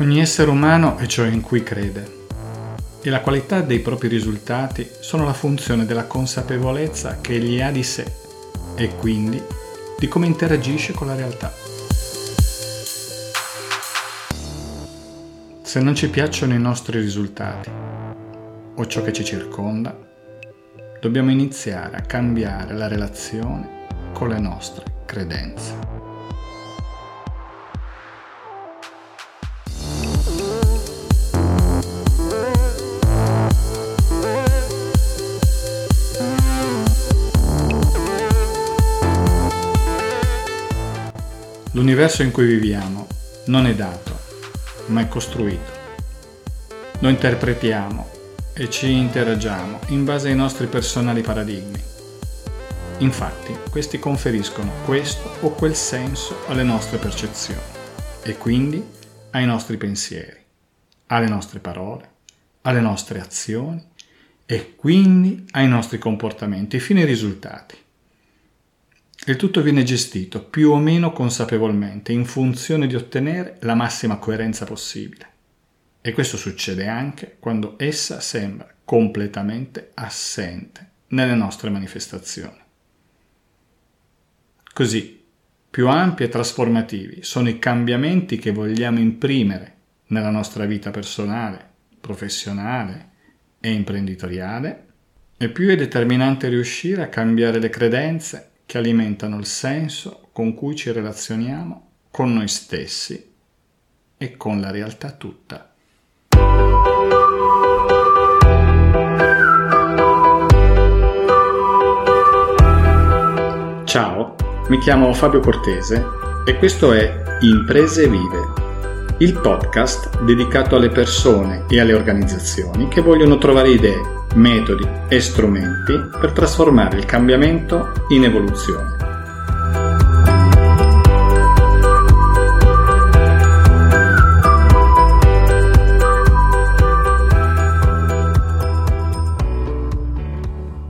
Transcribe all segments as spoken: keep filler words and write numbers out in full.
ogni essere umano è ciò in cui crede, e la qualità dei propri risultati sono la funzione della consapevolezza che egli ha di sé e quindi di come interagisce con la realtà. Se non ci piacciono i nostri risultati o ciò che ci circonda, dobbiamo iniziare a cambiare la relazione con le nostre credenze. L'universo in cui viviamo non è dato, ma è costruito. Lo interpretiamo e ci interagiamo in base ai nostri personali paradigmi. Infatti, questi conferiscono questo o quel senso alle nostre percezioni e quindi ai nostri pensieri, alle nostre parole, alle nostre azioni e quindi ai nostri comportamenti fino ai risultati. Il tutto viene gestito più o meno consapevolmente in funzione di ottenere la massima coerenza possibile. E questo succede anche quando essa sembra completamente assente nelle nostre manifestazioni. Così, più ampi e trasformativi sono i cambiamenti che vogliamo imprimere nella nostra vita personale, professionale e imprenditoriale, e più è determinante riuscire a cambiare le credenze che alimentano il senso con cui ci relazioniamo con noi stessi e con la realtà tutta. Ciao, mi chiamo Fabio Cortese e questo è Imprese Vive, il podcast dedicato alle persone e alle organizzazioni che vogliono trovare idee, metodi e strumenti per trasformare il cambiamento in evoluzione.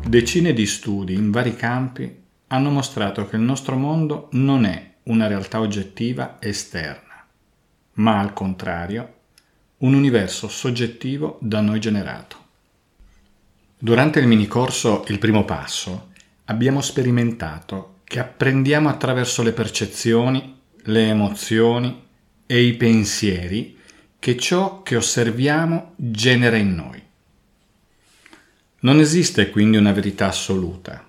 Decine di studi in vari campi hanno mostrato che il nostro mondo non è una realtà oggettiva esterna, ma al contrario un universo soggettivo da noi generato. Durante il minicorso Il primo passo abbiamo sperimentato che apprendiamo attraverso le percezioni, le emozioni e i pensieri che ciò che osserviamo genera in noi. Non esiste quindi una verità assoluta.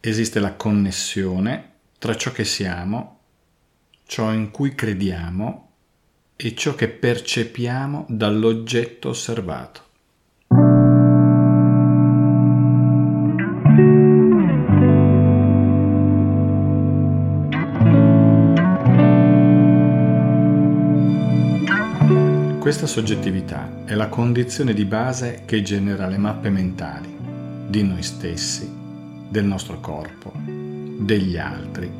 Esiste la connessione tra ciò che siamo, ciò in cui crediamo e ciò che percepiamo dall'oggetto osservato. Questa soggettività è la condizione di base che genera le mappe mentali di noi stessi, del nostro corpo, degli altri,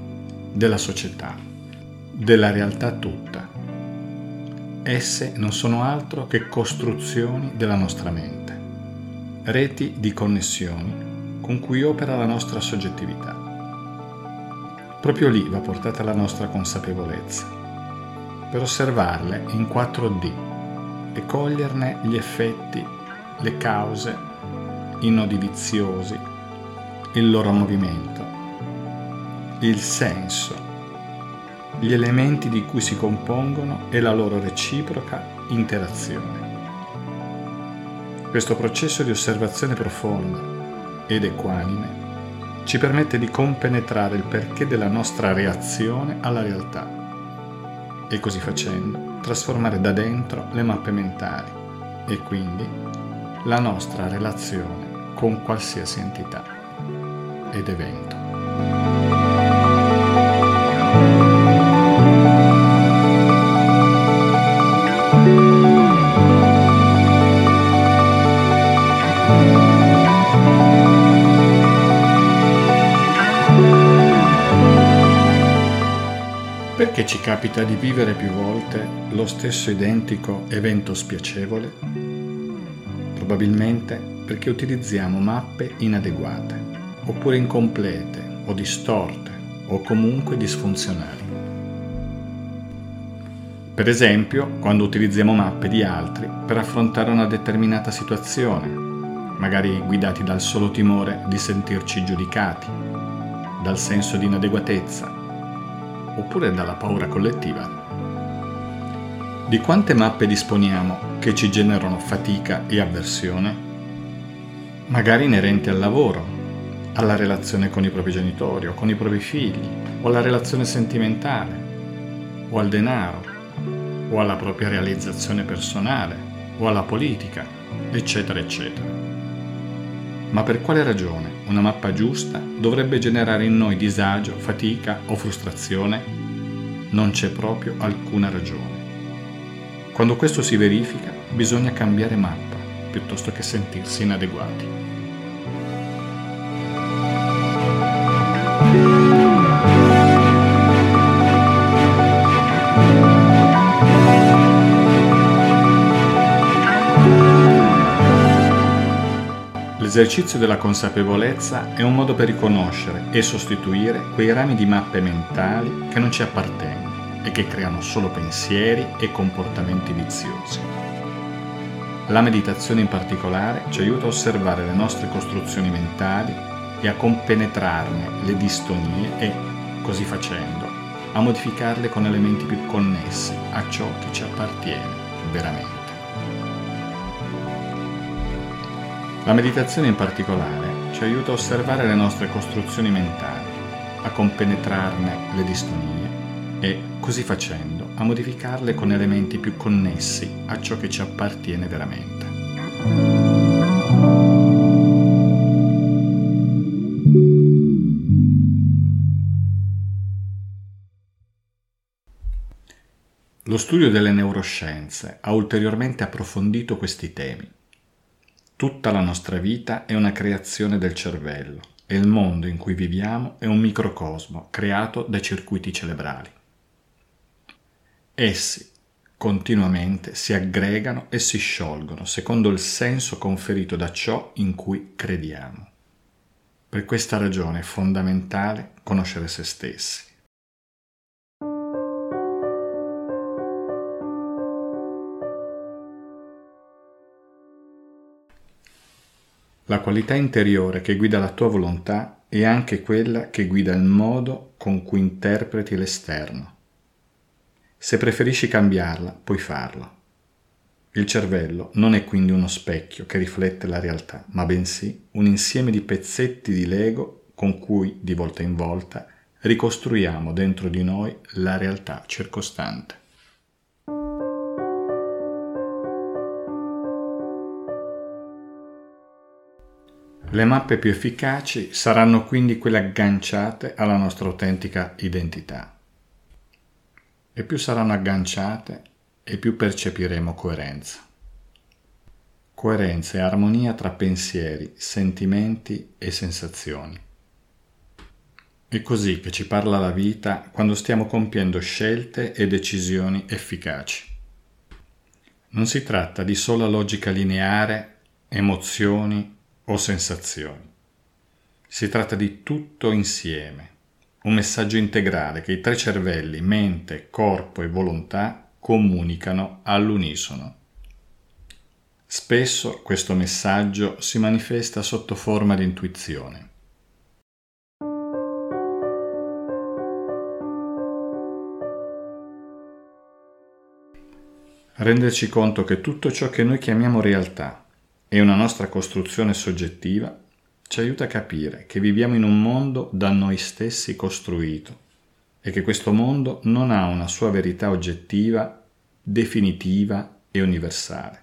della società, della realtà tutta. Esse non sono altro che costruzioni della nostra mente, reti di connessioni con cui opera la nostra soggettività. Proprio lì va portata la nostra consapevolezza, per osservarle in quattro D. E coglierne gli effetti, le cause, i nodi viziosi, il loro movimento, il senso, gli elementi di cui si compongono e la loro reciproca interazione. Questo processo di osservazione profonda ed equanime ci permette di compenetrare il perché della nostra reazione alla realtà e così facendo trasformare da dentro le mappe mentali e quindi la nostra relazione con qualsiasi entità ed evento. Perché ci capita di vivere più volte lo stesso identico evento spiacevole? Probabilmente perché utilizziamo mappe inadeguate, oppure incomplete o distorte o comunque disfunzionali. Per esempio, quando utilizziamo mappe di altri per affrontare una determinata situazione, magari guidati dal solo timore di sentirci giudicati, dal senso di inadeguatezza, oppure dalla paura collettiva. Di quante mappe disponiamo che ci generano fatica e avversione? Magari inerente al lavoro, alla relazione con i propri genitori o con i propri figli, o alla relazione sentimentale, o al denaro, o alla propria realizzazione personale, o alla politica, eccetera, eccetera. Ma per quale ragione una mappa giusta dovrebbe generare in noi disagio, fatica o frustrazione? Non c'è proprio alcuna ragione. Quando questo si verifica, bisogna cambiare mappa, piuttosto che sentirsi inadeguati. L'esercizio della consapevolezza è un modo per riconoscere e sostituire quei rami di mappe mentali che non ci appartengono e che creano solo pensieri e comportamenti viziosi. La meditazione in particolare ci aiuta a osservare le nostre costruzioni mentali e a compenetrarne le distonie e, così facendo, a modificarle con elementi più connessi a ciò che ci appartiene veramente. La meditazione in particolare ci aiuta a osservare le nostre costruzioni mentali, a compenetrarne le distonie e, così facendo, a modificarle con elementi più connessi a ciò che ci appartiene veramente. Lo studio delle neuroscienze ha ulteriormente approfondito questi temi. Tutta la nostra vita è una creazione del cervello e il mondo in cui viviamo è un microcosmo creato dai circuiti cerebrali. Essi continuamente si aggregano e si sciolgono secondo il senso conferito da ciò in cui crediamo. Per questa ragione è fondamentale conoscere se stessi. La qualità interiore che guida la tua volontà è anche quella che guida il modo con cui interpreti l'esterno. Se preferisci cambiarla, puoi farlo. Il cervello non è quindi uno specchio che riflette la realtà, ma bensì un insieme di pezzetti di Lego con cui, di volta in volta, ricostruiamo dentro di noi la realtà circostante. Le mappe più efficaci saranno quindi quelle agganciate alla nostra autentica identità. E più saranno agganciate, e più percepiremo coerenza. Coerenza e armonia tra pensieri, sentimenti e sensazioni. È così che ci parla la vita quando stiamo compiendo scelte e decisioni efficaci. Non si tratta di sola logica lineare, emozioni, o sensazioni. Si tratta di tutto insieme, un messaggio integrale che i tre cervelli, mente, corpo e volontà comunicano all'unisono. Spesso questo messaggio si manifesta sotto forma di intuizione. Renderci conto che tutto ciò che noi chiamiamo realtà e una nostra costruzione soggettiva ci aiuta a capire che viviamo in un mondo da noi stessi costruito e che questo mondo non ha una sua verità oggettiva, definitiva e universale.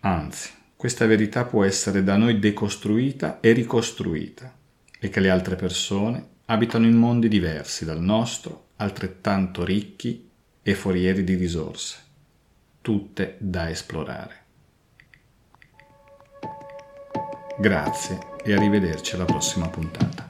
Anzi, questa verità può essere da noi decostruita e ricostruita e che le altre persone abitano in mondi diversi dal nostro, altrettanto ricchi e forieri di risorse, tutte da esplorare. Grazie e arrivederci alla prossima puntata.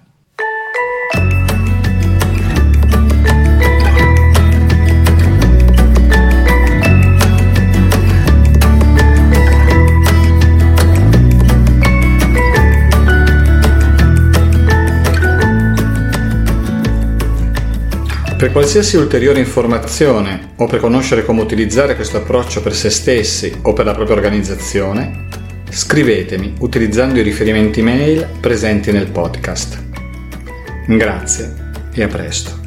Per qualsiasi ulteriore informazione o per conoscere come utilizzare questo approccio per se stessi o per la propria organizzazione, scrivetemi utilizzando i riferimenti mail presenti nel podcast. Grazie e a presto.